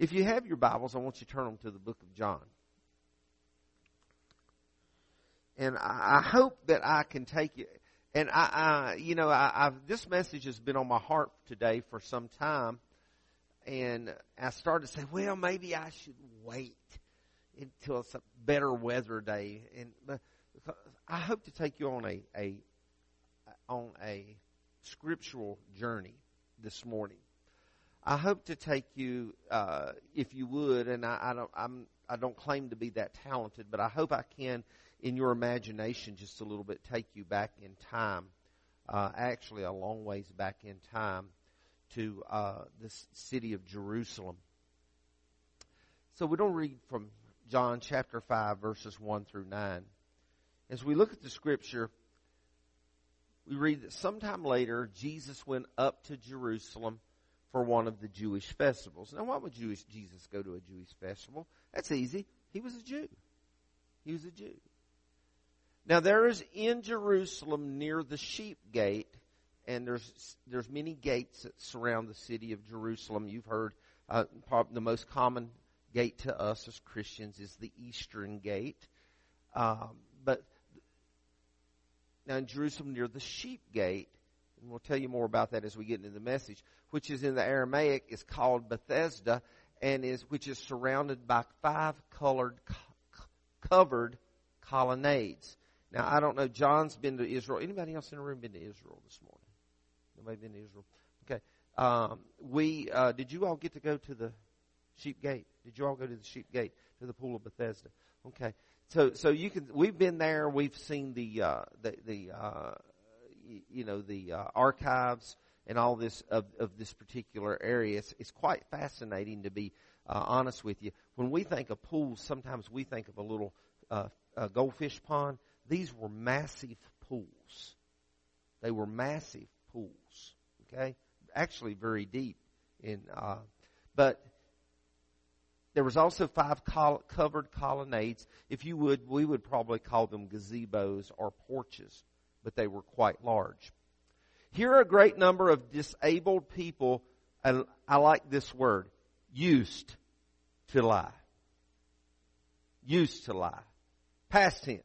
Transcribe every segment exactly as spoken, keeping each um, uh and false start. If you have your Bibles, I want you to turn them to the book of John. And I hope that I can take you. And I, I you know, I, I've, this message has been on my heart today for some time. And I started to say, well, maybe I should wait until it's a better weather day. And but I hope to take you on a, a on a scriptural journey this morning. I hope to take you, uh, if you would, and I, I don't, I'm, I don't claim to be that talented, but I hope I can, in your imagination, just a little bit, take you back in time, uh, actually a long ways back in time, to uh, the city of Jerusalem. So we don't read from John chapter five, verses one through nine. As we look at the scripture, we read that sometime later, Jesus went up to Jerusalem for one of the Jewish festivals. Now, why would Jewish Jesus go to a Jewish festival? That's easy. He was a Jew. He was a Jew. Now, there is in Jerusalem near the sheep gate, and there's there's many gates that surround the city of Jerusalem. You've heard uh, the most common gate to us as Christians is the Eastern Gate. Um, but now in Jerusalem near the sheep gate, and we'll tell you more about that as we get into the message, which is in the Aramaic, is called Bethesda, and is which is surrounded by five colored covered colonnades. Now, I don't know, John's been to Israel. Anybody else in the room been to Israel this morning? Nobody been to Israel? Okay. Um, we, uh, did you all get to go to the sheep gate? Did you all go to the sheep gate, to the pool of Bethesda? Okay. So, so you can, we've been there. We've seen the, uh, the, the uh, you know, the uh, archives and all this of, of this particular area. It's, it's quite fascinating, to be uh, honest with you. When we think of pools, sometimes we think of a little uh, a goldfish pond. These were massive pools. They were massive pools. Okay, actually very deep. In, uh, but there was also five col- covered colonnades. If you would, we would probably call them gazebos or porches, but they were quite large. Here are a great number of disabled people, and I like this word, used to lie. Used to lie. Past tense.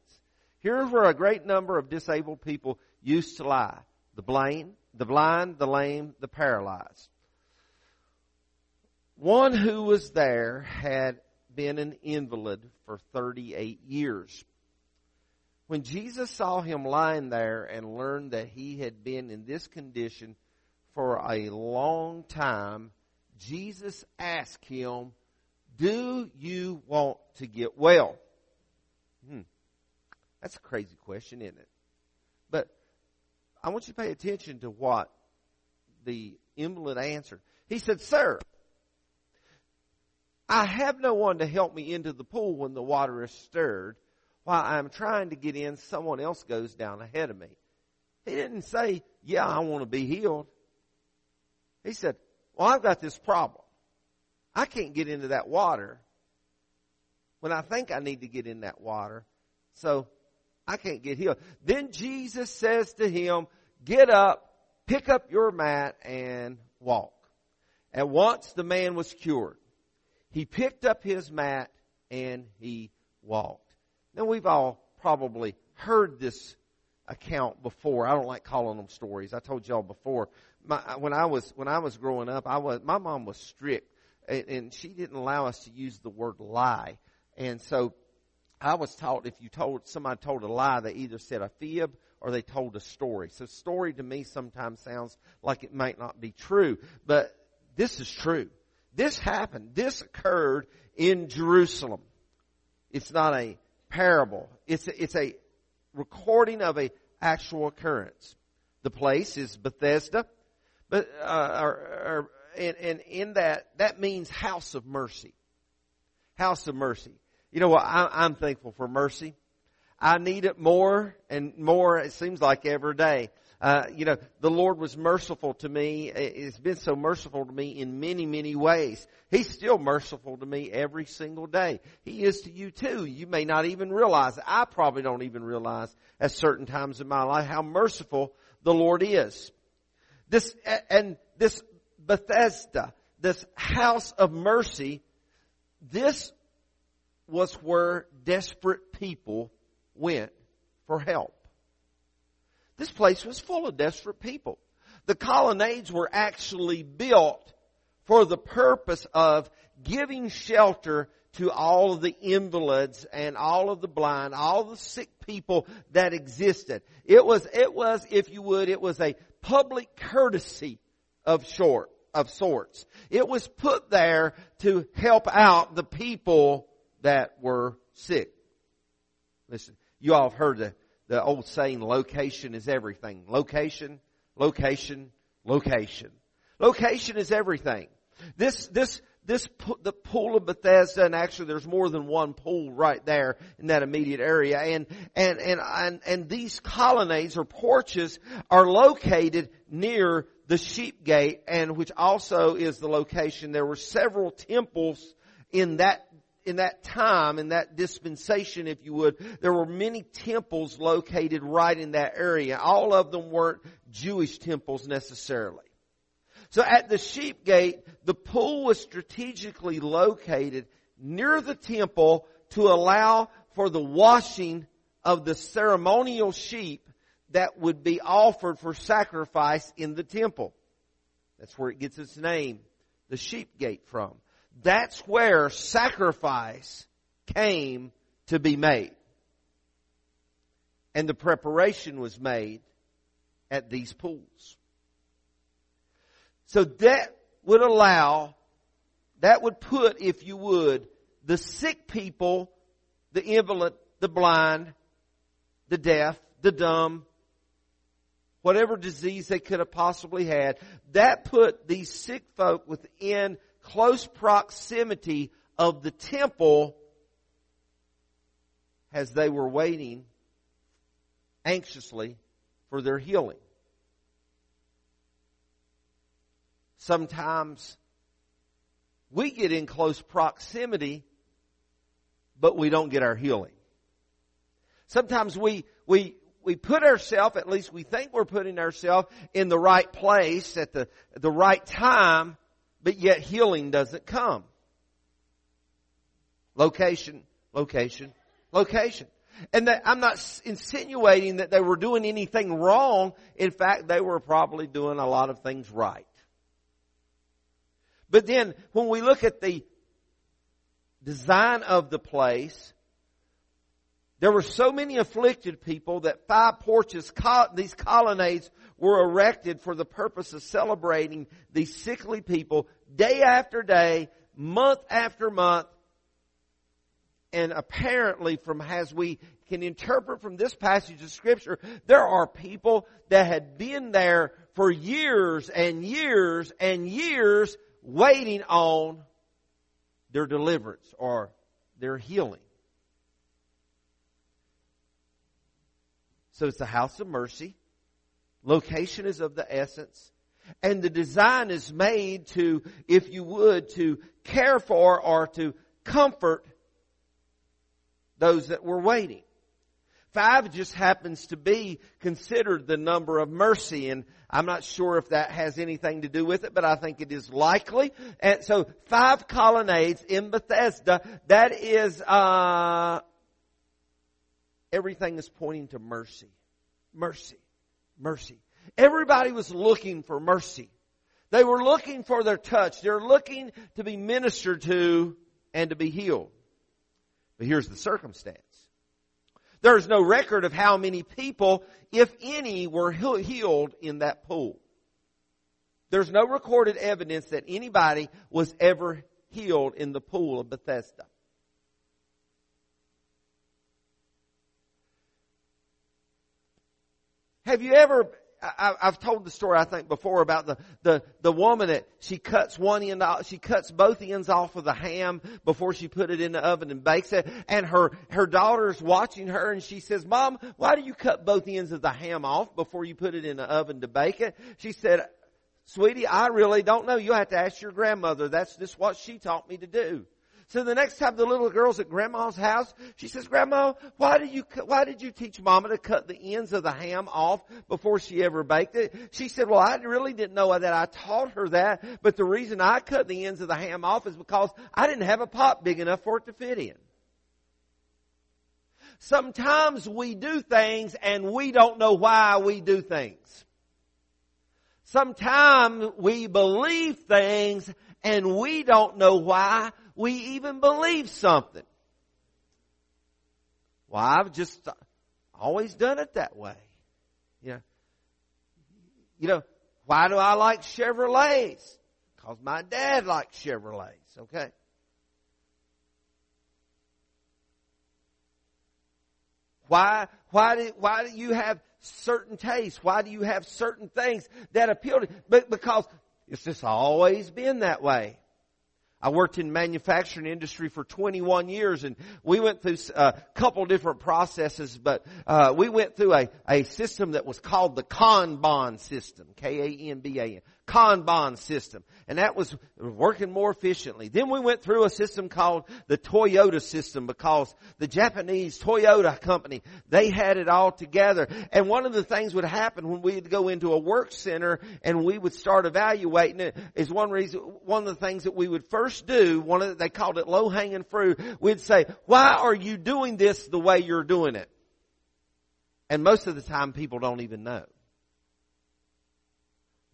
Here's where a great number of disabled people used to lie. The blind, the blind, the lame, the paralyzed. One who was there had been an invalid for thirty-eight years. When Jesus saw him lying there and learned that he had been in this condition for a long time, Jesus asked him, "Do you want to get well?" Hmm. That's a crazy question, isn't it? But I want you to pay attention to what the invalid answered. He said, "Sir, I have no one to help me into the pool when the water is stirred. While I'm trying to get in, someone else goes down ahead of me." He didn't say, "Yeah, I want to be healed." He said, "Well, I've got this problem. I can't get into that water when I think I need to get in that water. So I can't get healed." Then Jesus says to him, "Get up, pick up your mat, and walk." At once the man was cured. He picked up his mat and he walked. Now, we've all probably heard this account before. I don't like calling them stories. I told y'all before. My, when I was when I was growing up, I was my mom was strict, and, and she didn't allow us to use the word lie. And so I was taught, if you told somebody told a lie, they either said a fib or they told a story. So story to me sometimes sounds like it might not be true, but this is true. This happened. This occurred in Jerusalem. It's not a parable. It's a, it's a recording of a actual occurrence. The place is Bethesda, but uh, or, or, and, and in that that means house of mercy. House of mercy. You know what? I, I'm thankful for mercy. I need it more and more, it seems like, every day. Uh, you know, the Lord was merciful to me. It's been so merciful to me in many, many ways. He's still merciful to me every single day. He is to you too. You may not even realize it. I probably don't even realize at certain times in my life how merciful the Lord is. This, and this Bethesda, this house of mercy, this was where desperate people went for help. This place was full of desperate people. The colonnades were actually built for the purpose of giving shelter to all of the invalids and all of the blind, all the sick people that existed. It was, it was, if you would, it was a public courtesy of short, of sorts. It was put there to help out the people that were sick. Listen, you all have heard the, the old saying, location is everything. Location, location, location. Location is everything. This, this, This, the pool of Bethesda, and actually there's more than one pool right there in that immediate area. And, and, and, and, and these colonnades or porches are located near the sheep gate, and which also is the location. There were several temples in that, in that time, in that dispensation, if you would. There were many temples located right in that area. All of them weren't Jewish temples necessarily. So at the sheep gate, the pool was strategically located near the temple to allow for the washing of the ceremonial sheep that would be offered for sacrifice in the temple. That's where it gets its name, the sheep gate, from. That's where sacrifice came to be made. And the preparation was made at these pools. So that would allow, that would put, if you would, the sick people, the invalid, the blind, the deaf, the dumb, whatever disease they could have possibly had, that put these sick folk within close proximity of the temple as they were waiting anxiously for their healing. Sometimes we get in close proximity, but we don't get our healing. Sometimes we we we put ourselves, at least we think we're putting ourselves in the right place at the the right time, but yet healing doesn't come. Location, location, location. And that, I'm not insinuating that they were doing anything wrong. In fact, they were probably doing a lot of things right. But then, when we look at the design of the place, there were so many afflicted people that five porches, these colonnades, were erected for the purpose of celebrating these sickly people day after day, month after month. And apparently, from as we can interpret from this passage of Scripture, there are people that had been there for years and years and years, waiting on their deliverance or their healing. So it's the house of mercy. Location is of the essence. And the design is made to, if you would, to care for or to comfort those that were waiting. Five just happens to be considered the number of mercy, and I'm not sure if that has anything to do with it, but I think it is likely. And so five colonnades in Bethesda, that is, uh, everything is pointing to mercy. Mercy. Mercy. Everybody was looking for mercy. They were looking for their touch. They're looking to be ministered to and to be healed. But here's the circumstance. There is no record of how many people, if any, were healed in that pool. There's no recorded evidence that anybody was ever healed in the pool of Bethesda. Have you ever, I, I've told the story I think before about the, the, the woman that she cuts one end off, she cuts both ends off of the ham before she put it in the oven and bakes it. And her, her daughter's watching her and she says, "Mom, why do you cut both ends of the ham off before you put it in the oven to bake it?" She said, "Sweetie, I really don't know. You'll have to ask your grandmother. That's just what she taught me to do." So the next time the little girl's at Grandma's house, she says, Grandma, why did you, why did you teach Mama to cut the ends of the ham off before she ever baked it? She said, well, I really didn't know that. I taught her that, but the reason I cut the ends of the ham off is because I didn't have a pot big enough for it to fit in. Sometimes we do things and we don't know why we do things. Sometimes we believe things and we don't know why we even believe something. Well, I've just always done it that way. You know, you know why do I like Chevrolets? Because my dad liked Chevrolets, okay? Why, why do, why do you have certain tastes? Why do you have certain things that appeal to you? But because it's just always been that way. I worked in manufacturing industry for twenty-one years, and we went through a couple different processes, but uh, we went through a, a system that was called the Kanban system, K A N B A N, Kanban system, and that was working more efficiently. Then we went through a system called the Toyota system because the Japanese Toyota company, they had it all together. And one of the things would happen when we'd go into a work center and we would start evaluating it is one reason, one of the things that we would first do, one of the, they called it low-hanging fruit. We'd say, why are you doing this the way you're doing it? And most of the time people don't even know.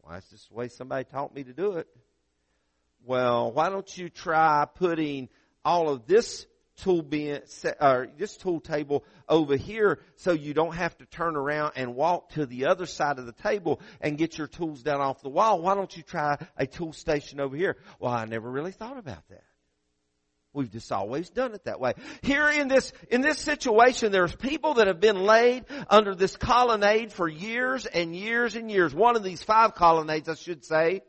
Well, that's just the way somebody taught me to do it. Well, why don't you try putting all of this tool bin, or this tool table over here so you don't have to turn around and walk to the other side of the table and get your tools down off the wall. Why don't you try a tool station over here? Well, I never really thought about that. We've just always done it that way. Here in this, in this situation, there's people that have been laid under this colonnade for years and years and years. One of these five colonnades, I should say.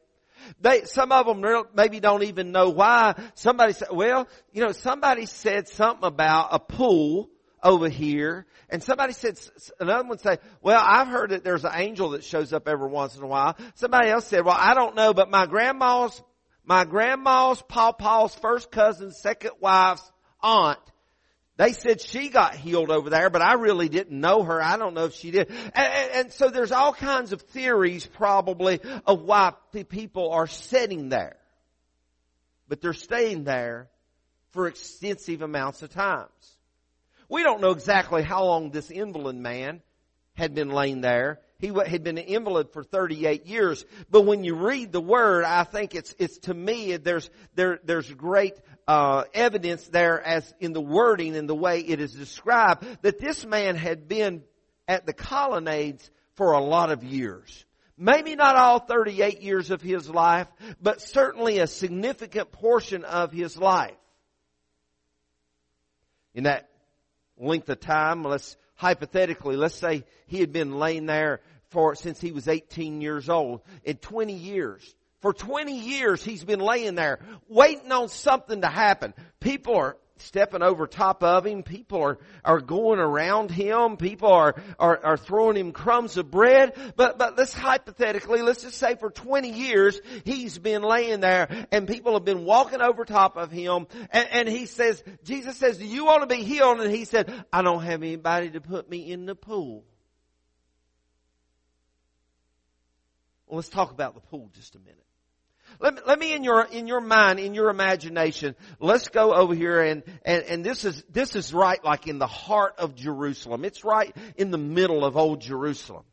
They, some of them maybe don't even know why. Somebody said, well, you know, somebody said something about a pool over here. And somebody said, another one said, well, I've heard that there's an angel that shows up every once in a while. Somebody else said, well, I don't know, but my grandma's, my grandma's, pawpaw's first cousin, second wife's aunt, they said she got healed over there, but I really didn't know her. I don't know if she did. And, and, and so there's all kinds of theories probably of why p- people are sitting there. But they're staying there for extensive amounts of times. We don't know exactly how long this invalid man had been laying there. He had been an invalid for thirty-eight years. But when you read the word, I think it's, it's to me, there's, there, there's great uh, evidence there as in the wording and the way it is described that this man had been at the colonnades for a lot of years. Maybe not all thirty-eight years of his life, but certainly a significant portion of his life. In that length of time, let's hypothetically, let's say he had been laying there for since he was eighteen years old, in twenty years. For twenty years, he's been laying there, waiting on something to happen. People are stepping over top of him. People are, are going around him. People are, are, are throwing him crumbs of bread. But, but let's hypothetically, let's just say for twenty years, he's been laying there and people have been walking over top of him. And, and he says, Jesus says, do you want to be healed? And he said, I don't have anybody to put me in the pool. Well, let's talk about the pool just a minute. Let me, let me in your, in your mind, in your imagination, let's go over here and, and, and this is, this is right like in the heart of Jerusalem. It's right in the middle of old Jerusalem.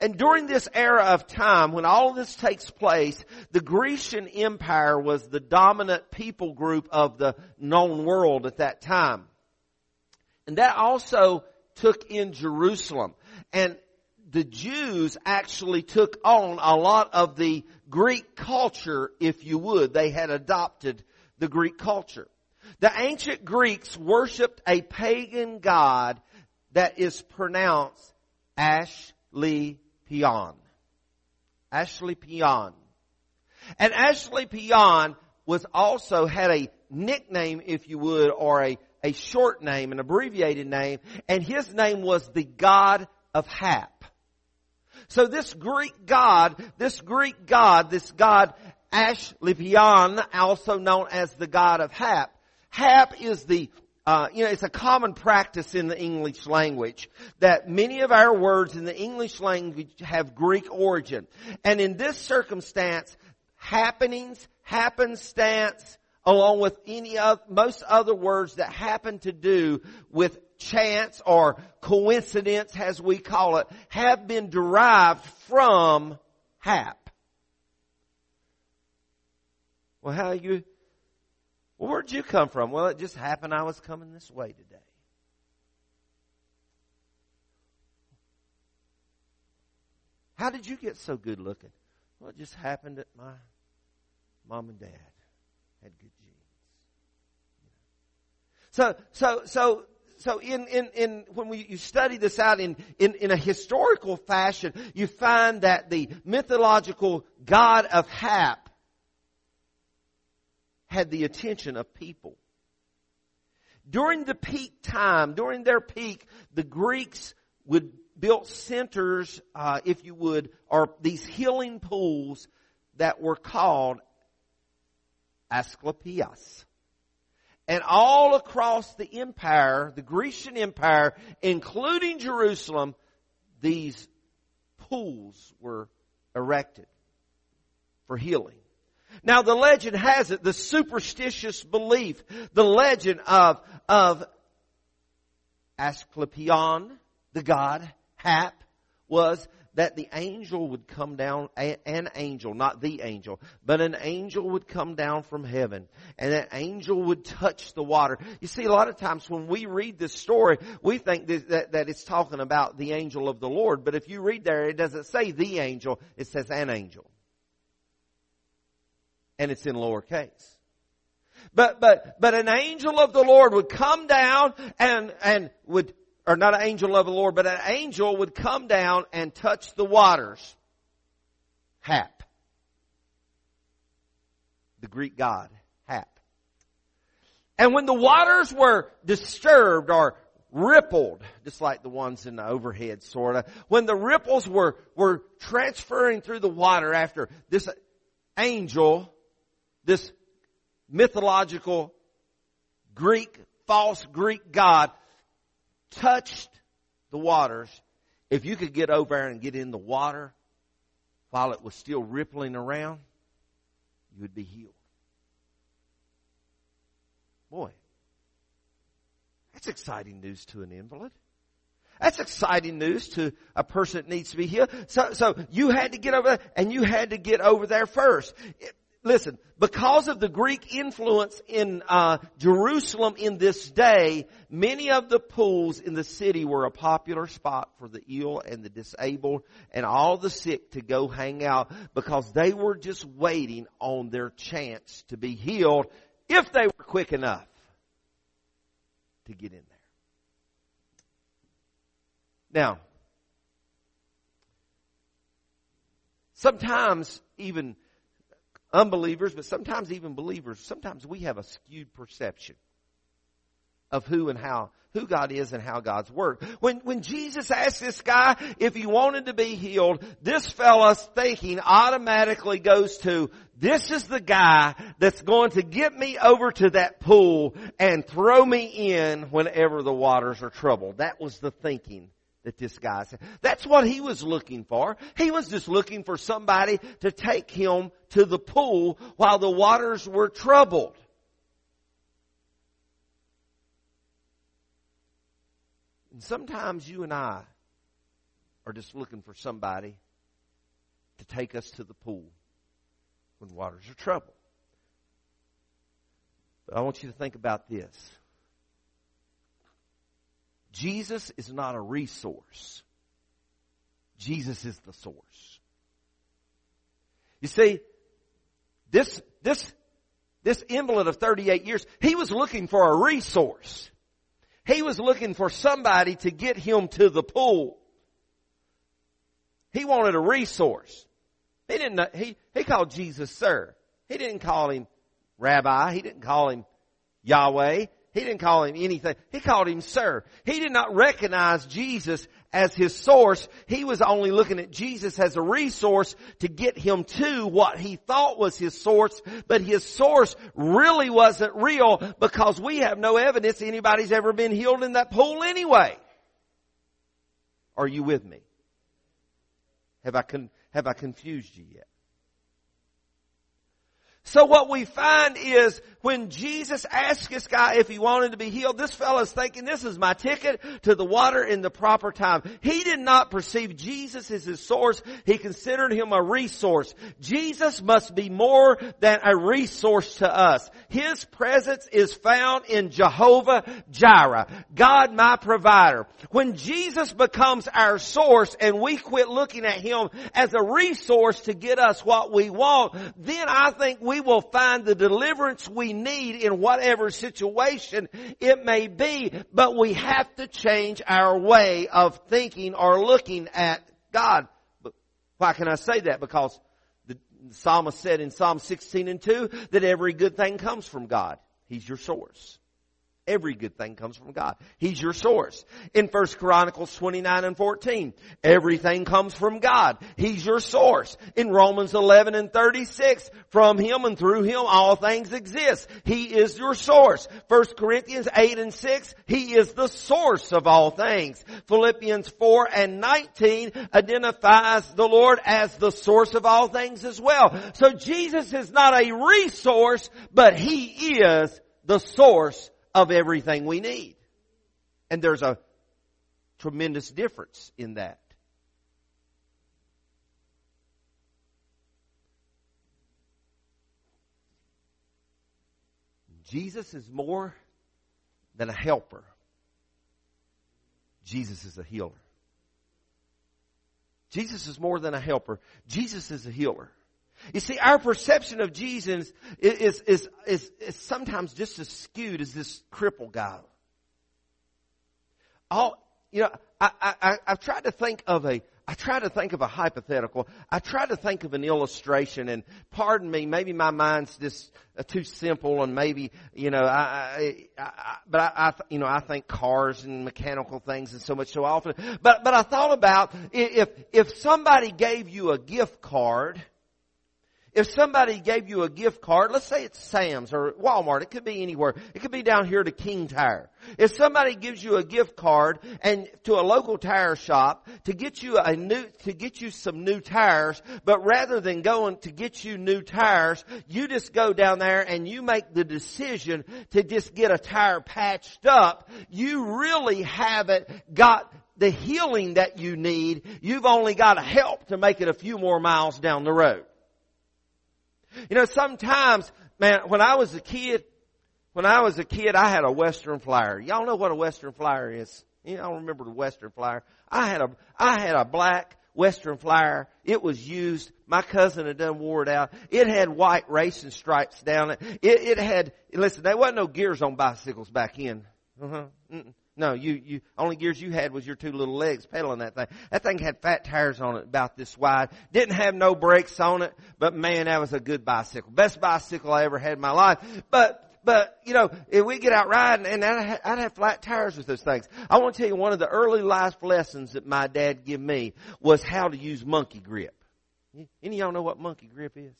And during this era of time, when all of this takes place, the Grecian Empire was the dominant people group of the known world at that time. And that also took in Jerusalem. And the Jews actually took on a lot of the Greek culture, if you would. They had adopted the Greek culture. The ancient Greeks worshipped a pagan god that is pronounced Asclepion. Asclepion. And Asclepion was also had a nickname, if you would, or a, a short name, an abbreviated name, and his name was the god of Hap. So this Greek god, this Greek god, this god Asclepion, also known as the god of Hap, Hap is the, uh, you know, it's a common practice in the English language that many of our words in the English language have Greek origin. And in this circumstance, happenings, happenstance, along with any of, most other words that happen to do with chance or coincidence, as we call it, have been derived from hap. Well, how you, well, where'd you come from? Well, it just happened I was coming this way today. How did you get so good looking? Well, it just happened that my mom and dad had good genes. So, so, so, So in, in, in, when we, you study this out in, in, in a historical fashion, you find that the mythological god of Hap had the attention of people. During the peak time, during their peak, the Greeks would build centers, uh, if you would, or these healing pools that were called Asclepias. And all across the empire, the Grecian empire, including Jerusalem, these pools were erected for healing. Now the legend has it, the superstitious belief, the legend of, of Asclepion, the god Hap, was that the angel would come down, an angel, not the angel, but an angel would come down from heaven, and that angel would touch the water. You see, a lot of times when we read this story, we think that, that, that it's talking about the angel of the Lord, but if you read there, it doesn't say the angel, it says an angel. And it's in lowercase. But, but, but an angel of the Lord would come down and, and would Or not an angel of the Lord, but an angel would come down and touch the waters. Hap. The Greek god, Hap. And when the waters were disturbed or rippled, just like the ones in the overhead sort of, when the ripples were, were transferring through the water after this angel, this mythological Greek, false Greek god, touched the waters, if you could get over and get in the water while it was still rippling around, you would be healed. Boy, that's exciting news to an invalid. That's exciting news to a person that needs to be healed. So, so you had to get over there, and you had to get over there first. It, Listen, because of the Greek influence in uh, Jerusalem in this day, many of the pools in the city were a popular spot for the ill and the disabled and all the sick to go hang out because they were just waiting on their chance to be healed if they were quick enough to get in there. Now, sometimes even unbelievers, but sometimes even believers, sometimes we have a skewed perception of who and how, who God is and how God's worked. When, when Jesus asked this guy if he wanted to be healed, this fella's thinking automatically goes to, this is the guy that's going to get me over to that pool and throw me in whenever the waters are troubled. That was the thinking that this guy said. That's what he was looking for. He was just looking for somebody to take him to the pool while the waters were troubled. And sometimes you and I are just looking for somebody to take us to the pool when waters are troubled. But I want you to think about this. Jesus is not a resource. Jesus is the source. You see, this, this, this invalid of thirty-eight years, he was looking for a resource. He was looking for somebody to get him to the pool. He wanted a resource. He didn't, he, he called Jesus sir. He didn't call him rabbi. He didn't call him Yahweh. He didn't call him anything. He called him sir. He did not recognize Jesus as his source. He was only looking at Jesus as a resource to get him to what he thought was his source. But his source really wasn't real, because we have no evidence anybody's ever been healed in that pool anyway. Are you with me? Have I con- have I confused you yet? So what we find is, when Jesus asked this guy if he wanted to be healed, this fellow's thinking, this is my ticket to the water in the proper time. He did not perceive Jesus as his source. He considered him a resource. Jesus must be more than a resource to us. His presence is found in Jehovah Jireh, God my provider. When Jesus becomes our source and we quit looking at him as a resource to get us what we want, then I think we We will find the deliverance we need in whatever situation it may be, but we have to change our way of thinking or looking at God. But why can I say that? Because the psalmist said in Psalm sixteen and two that every good thing comes from God. He's your source. Every good thing comes from God. He's your source. In First Chronicles twenty-nine and fourteen, everything comes from God. He's your source. In Romans eleven and thirty-six, from him and through him all things exist. He is your source. First Corinthians eight and six, he is the source of all things. Philippians four and nineteen identifies the Lord as the source of all things as well. So Jesus is not a resource, but he is the source of everything we need. And there's a tremendous difference in that. Jesus is more than a helper. Jesus is a healer. Jesus is more than a helper. Jesus is a healer. You see, our perception of Jesus is, is, is, is, is sometimes just as skewed as this cripple guy. All, you know, I, I, I've tried to think of a, I try to think of a hypothetical. I try to think of an illustration, and pardon me, maybe my mind's just uh, too simple, and maybe, you know, I, I, I but I, I, you know, I think cars and mechanical things and so much so often. But, but I thought about if, if somebody gave you a gift card, If somebody gave you a gift card, let's say it's Sam's or Walmart, it could be anywhere. It could be down here to King Tire. If somebody gives you a gift card and to a local tire shop to get you a new, to get you some new tires, but rather than going to get you new tires, you just go down there and you make the decision to just get a tire patched up, you really haven't got the healing that you need. You've only got to help to make it a few more miles down the road. You know, sometimes, man, when I was a kid, when I was a kid, I had a Western Flyer. Y'all know what a Western Flyer is. You know, I remember the Western Flyer. I had a, I had a black Western Flyer. It was used. My cousin had done wore it out. It had white racing stripes down it. It, it had, listen, there wasn't no gears on bicycles back then. Uh-huh. Mm-mm. No, you, you, only gears you had was your two little legs pedaling that thing. That thing had fat tires on it about this wide. Didn't have no brakes on it, but man, that was a good bicycle. Best bicycle I ever had in my life. But, but, you know, if we get out riding, and I'd have, I'd have flat tires with those things. I want to tell you, one of the early life lessons that my dad gave me was how to use monkey grip. Any of y'all know what monkey grip is?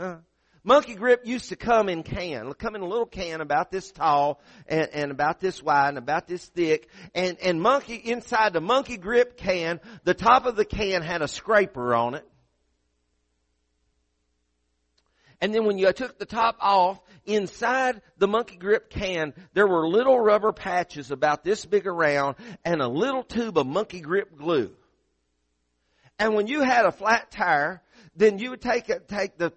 Huh? Monkey grip used to come in can, come in a little can about this tall and, and about this wide and about this thick. And, and monkey, inside the monkey grip can, the top of the can had a scraper on it. And then when you took the top off, inside the monkey grip can, there were little rubber patches about this big around and a little tube of monkey grip glue. And when you had a flat tire, then you would take it, take the,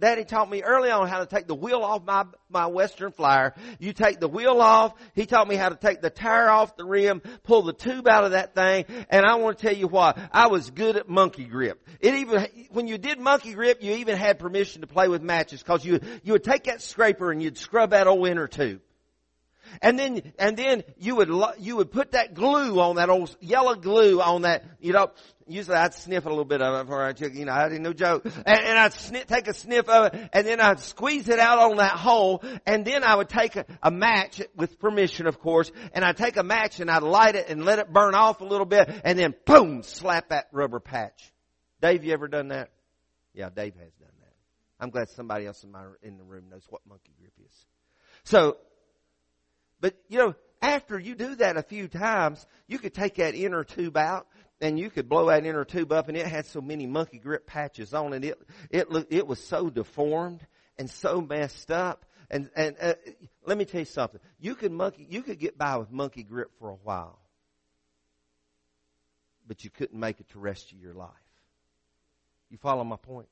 Daddy taught me early on how to take the wheel off my, my Western Flyer. You take the wheel off. He taught me how to take the tire off the rim, pull the tube out of that thing. And I want to tell you what, I was good at monkey grip. It even, when you did monkey grip, you even had permission to play with matches, because you, you would take that scraper and you'd scrub that old inner tube. And then, and then you would, you would put that glue on that old yellow glue on that, you know, usually I'd sniff a little bit of it before I took, you know, I didn't know joke. And, and I'd sniff, take a sniff of it, and then I'd squeeze it out on that hole, and then I would take a, a match, with permission of course, and I'd take a match and I'd light it and let it burn off a little bit, and then boom, slap that rubber patch. Dave, you ever done that? Yeah, Dave has done that. I'm glad somebody else in my, in the room knows what monkey grip is. So, but, you know, after you do that a few times, you could take that inner tube out and you could blow that inner tube up, and it had so many monkey grip patches on it. It it, looked, it was so deformed and so messed up. And and uh, let me tell you something. You could monkey you could get by with monkey grip for a while, but you couldn't make it the rest of your life. You follow my point?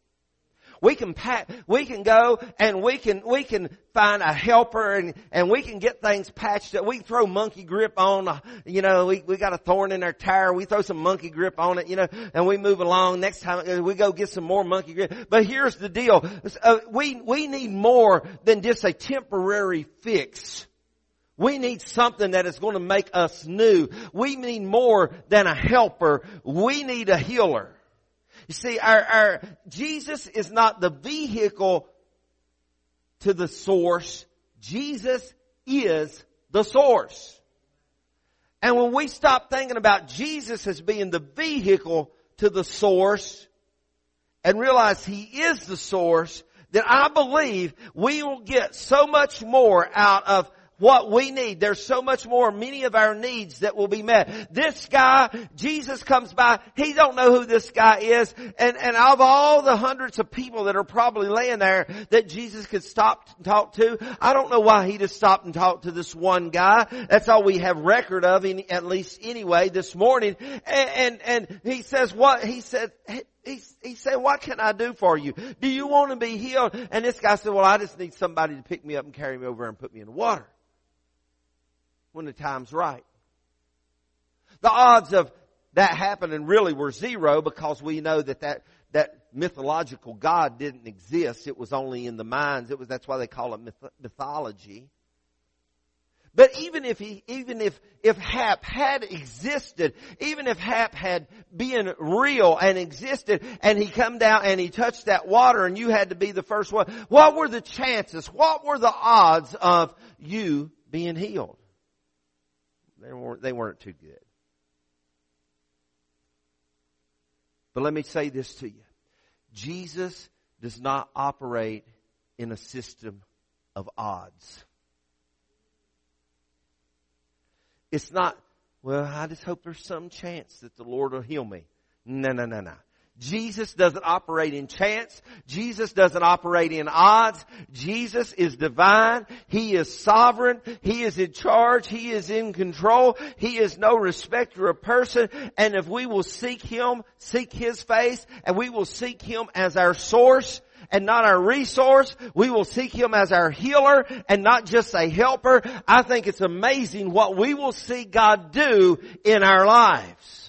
We can pat, we can go and we can, we can find a helper and, and we can get things patched up. We can throw monkey grip on, you know, we, we got a thorn in our tire. We throw some monkey grip on it, you know, and we move along. Next time we go get some more monkey grip. But here's the deal. Uh, we, we need more than just a temporary fix. We need something that is going to make us new. We need more than a helper. We need a healer. You see, our, our, Jesus is not the vehicle to the source. Jesus is the source. And when we stop thinking about Jesus as being the vehicle to the source and realize He is the source, then I believe we will get so much more out of what we need. There's so much more, many of our needs that will be met. This guy, Jesus comes by, he don't know who this guy is. And, and of all the hundreds of people that are probably laying there that Jesus could stop and talk to, I don't know why he just stopped and talked to this one guy. That's all we have record of, in, at least anyway, this morning. And, and, and he says what? He said, He, he said, what can I do for you? Do you want to be healed? And this guy said, well, I just need somebody to pick me up and carry me over and put me in the water when the time's right. The odds of that happening really were zero, because we know that that, that mythological God didn't exist. It was only in the minds. It was, that's why they call it myth- mythology. But even if he, even if, if Hap had existed, even if Hap had been real and existed, and he come down and he touched that water and you had to be the first one, what were the chances? What were the odds of you being healed? They weren't, they weren't too good. But let me say this to you. Jesus does not operate in a system of odds. It's not, well, I just hope there's some chance that the Lord will heal me. No, no, no, no. Jesus doesn't operate in chance. Jesus doesn't operate in odds. Jesus is divine. He is sovereign. He is in charge. He is in control. He is no respecter of person. And if we will seek Him, seek His face, and we will seek Him as our source and not our resource, we will seek Him as our healer and not just a helper, I think it's amazing what we will see God do in our lives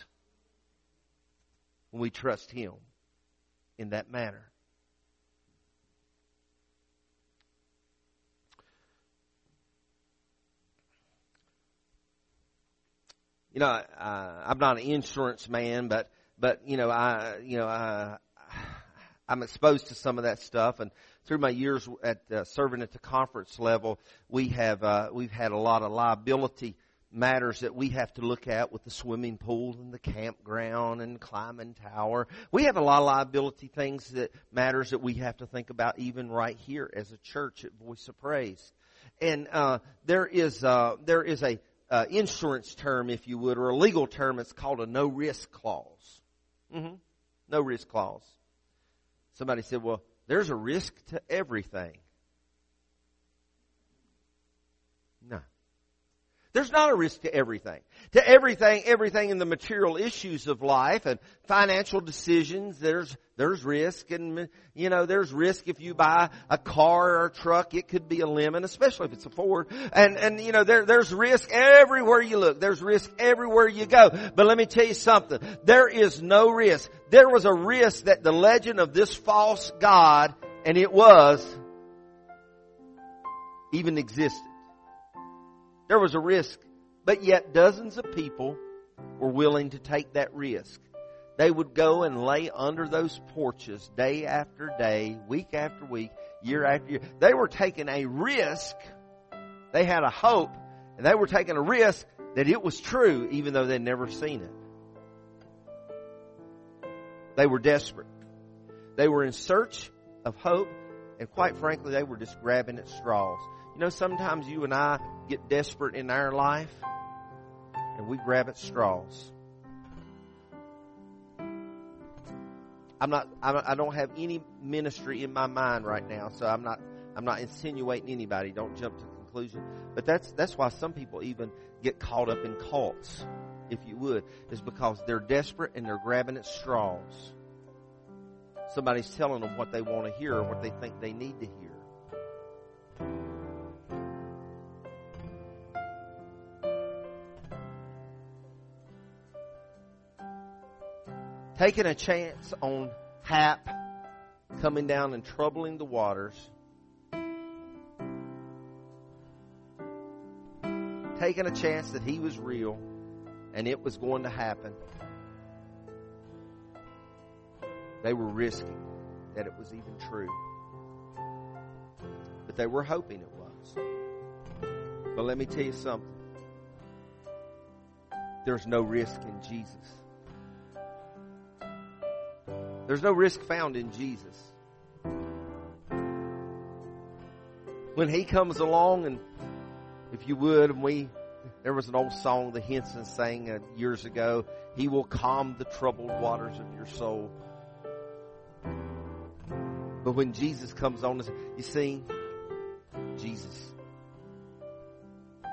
when we trust Him in that manner. You know, uh, I'm not an insurance man, but but you know, I you know, I, I'm exposed to some of that stuff, and through my years at uh, serving at the conference level, we have uh, we've had a lot of liability matters that we have to look at with the swimming pool and the campground and climbing tower. We have a lot of liability things that matters that we have to think about even right here as a church at Voice of Praise. And uh, there is uh, there is a uh, insurance term, if you would, or a legal term. It's called a no risk clause. Mm-hmm. No risk clause. Somebody said, "Well, there's a risk to everything." No. There's not a risk to everything. To everything, everything in the material issues of life and financial decisions, there's, there's risk. And, you know, there's risk if you buy a car or a truck. It could be a lemon, especially if it's a Ford. And, and, you know, there, there's risk everywhere you look. There's risk everywhere you go. But let me tell you something. There is no risk. There was a risk that the legend of this false god, and it was, even existed. There was a risk, but yet dozens of people were willing to take that risk. They would go and lay under those porches day after day, week after week, year after year. They were taking a risk. They had a hope, and they were taking a risk that it was true, even though they'd never seen it. They were desperate. They were in search of hope, and quite frankly, they were just grabbing at straws. You know, sometimes you and I get desperate in our life, and we grab at straws. I'm not, I don't have any ministry in my mind right now, so I'm not, I'm not insinuating anybody. Don't jump to conclusion. But that's, that's why some people even get caught up in cults, if you would, is because they're desperate and they're grabbing at straws. Somebody's telling them what they want to hear or what they think they need to hear. Taking a chance on Hap coming down and troubling the waters. Taking a chance that he was real and it was going to happen. They were risking that it was even true. But they were hoping it was. But let me tell you something. There's no risk in Jesus. There's no risk found in Jesus. When he comes along, and if you would, and we, there was an old song the Henson sang uh, years ago, he will calm the troubled waters of your soul. But when Jesus comes on, you see, Jesus.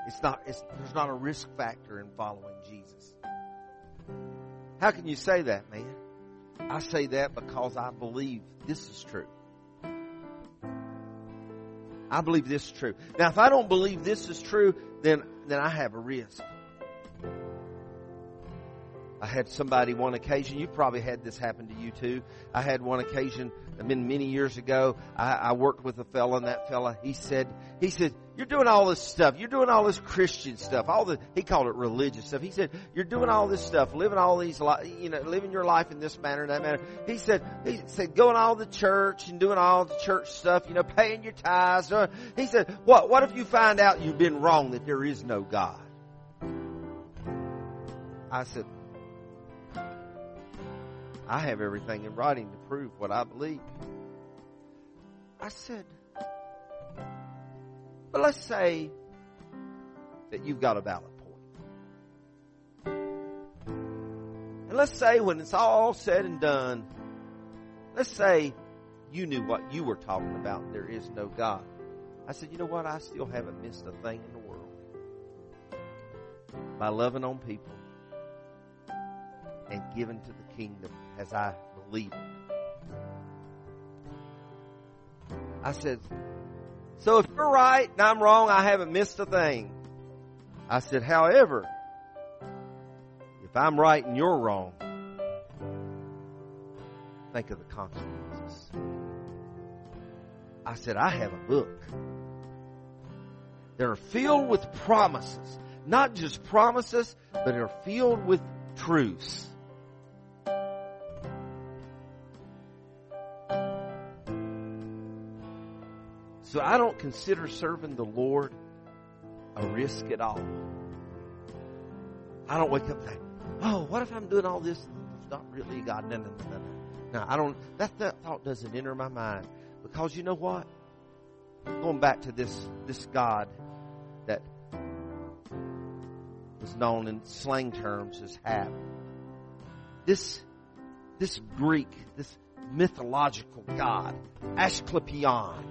It's not, it's, there's not a risk factor in following Jesus. How can you say that, man? I say that because I believe this is true. I believe this is true. Now, if I don't believe this is true, then, then I have a risk. I had somebody one occasion, you probably had this happen to you too. I had one occasion, I mean, many years ago, I, I worked with a fella, and that fella, he said, he said, you're doing all this stuff. You're doing all this Christian stuff. All the, he called it religious stuff. He said, you're doing all this stuff, living all these, li- you know, living your life in this manner and that manner. He said, he said, going all the church and doing all the church stuff, you know, paying your tithes. He said, what, what if you find out you've been wrong, that there is no God? I said, I have everything in writing to prove what I believe. I said, but let's say that you've got a valid point. And let's say when it's all said and done, let's say you knew what you were talking about, and there is no God. I said, you know what? I still haven't missed a thing in the world by loving on people and giving to the kingdom as I believe it. I said, so if you're right and I'm wrong, I haven't missed a thing. I said, however, if I'm right and you're wrong, think of the consequences. I said, I have a book. They're filled with promises. Not just promises, but they're filled with truths. So I don't consider serving the Lord a risk at all. I don't wake up and think, oh, what if I'm doing all this? It's not really God. No, no, no, no. No, I don't, that, that thought doesn't enter my mind. Because you know what? Going back to this, this God that was known in slang terms as Hap. This, this Greek, this mythological God, Asclepion.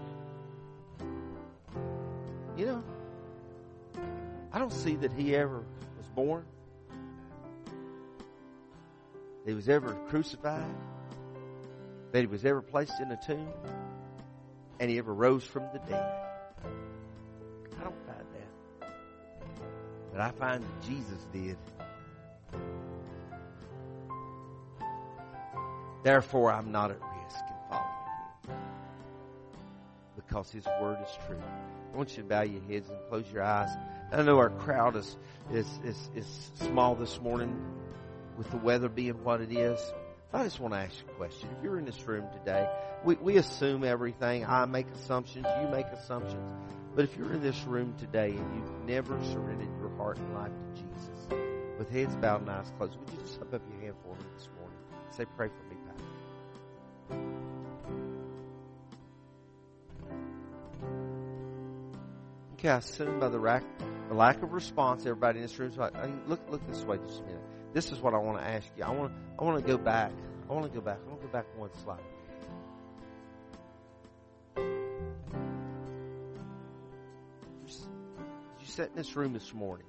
You know, I don't see that he ever was born. That he was ever crucified. That he was ever placed in a tomb. And he ever rose from the dead. I don't find that. But I find that Jesus did. Therefore, I'm not at risk in following him. Because his word is true. I want you to bow your heads and close your eyes. I know our crowd is, is, is, is small this morning with the weather being what it is. I just want to ask you a question. If you're in this room today, we, we assume everything. I make assumptions. You make assumptions. But if you're in this room today and you've never surrendered your heart and life to Jesus, with heads bowed and eyes closed, would you just lift up your hand for me this morning? Say, pray for me, Pastor. Okay, I assume by the, rack, the lack of response, everybody in this room is like, hey, look, look this way just a minute. This is what I want to ask you. I want, I want to go back. I want to go back. I want to go back one slide. You sat in this room this morning,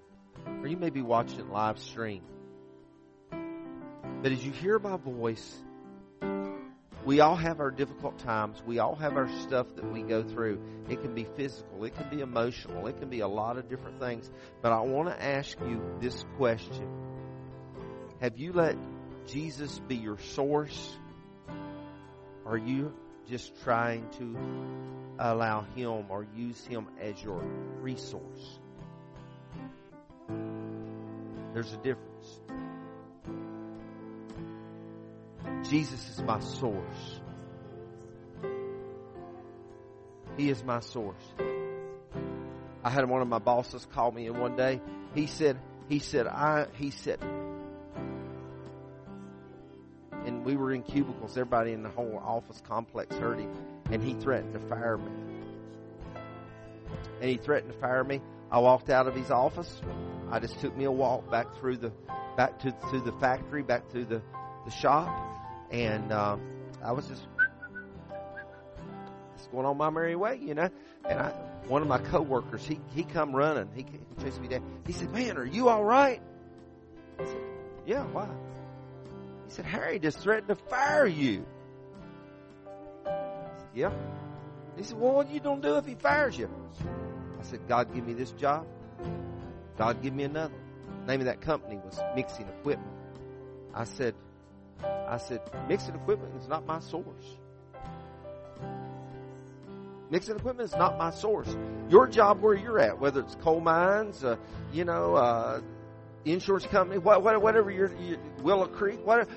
or you may be watching live stream. But as you hear my voice, we all have our difficult times. We all have our stuff that we go through. It can be physical. It can be emotional. It can be a lot of different things. But I want to ask you this question. Have you let Jesus be your source? Are you just trying to allow Him or use Him as your resource? There's a difference. Jesus is my source. He is my source. I had one of my bosses call me in one day. He said, he said, I, he said, and we were in cubicles. Everybody in the whole office complex heard him, and he threatened to fire me. And he threatened to fire me. I walked out of his office. I just took me a walk back through the, back to through the factory, back through the, the shop. And um, I was just, just going on my merry way, you know. And I, one of my coworkers, he he come running. He, he chased me down. He said, "Man, are you all right?" I said, "Yeah, why?" He said, "Harry just threatened to fire you." I said, "Yeah." He said, "Well, what are you going to do if he fires you?" I said, "God, give me this job. God, give me another." The name of that company was Mixing Equipment. I said, I said, mixing equipment is not my source. Mixing equipment is not my source. Your job where you're at, whether it's coal mines, uh, you know, uh, insurance company, whatever, you're, you're Willow Creek, whatever,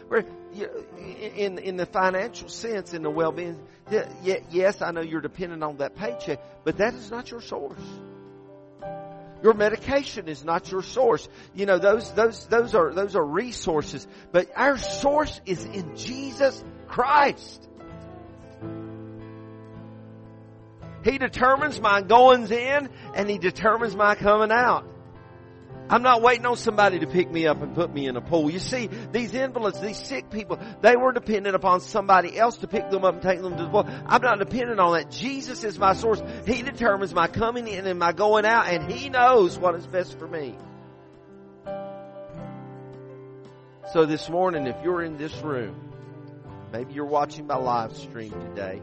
in, in the financial sense, in the well-being, yes, I know you're dependent on that paycheck, but that is not your source. Your medication is not your source. You know, those those those are those are resources. But our source is in Jesus Christ. He determines my goings in and He determines my coming out. I'm not waiting on somebody to pick me up and put me in a pool. You see, these invalids, these sick people, they were dependent upon somebody else to pick them up and take them to the pool. I'm not dependent on that. Jesus is my source. He determines my coming in and my going out, and He knows what is best for me. So this morning, if you're in this room, maybe you're watching my live stream today,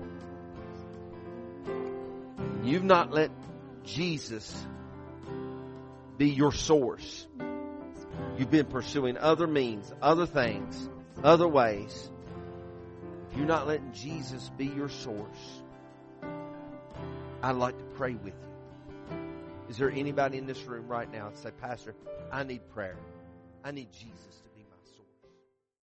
you've not let Jesus be your source. You've been pursuing other means, other things, other ways. If you're not letting Jesus be your source, I'd like to pray with you. Is there anybody in this room right now and say, "Pastor, I need prayer. I need Jesus to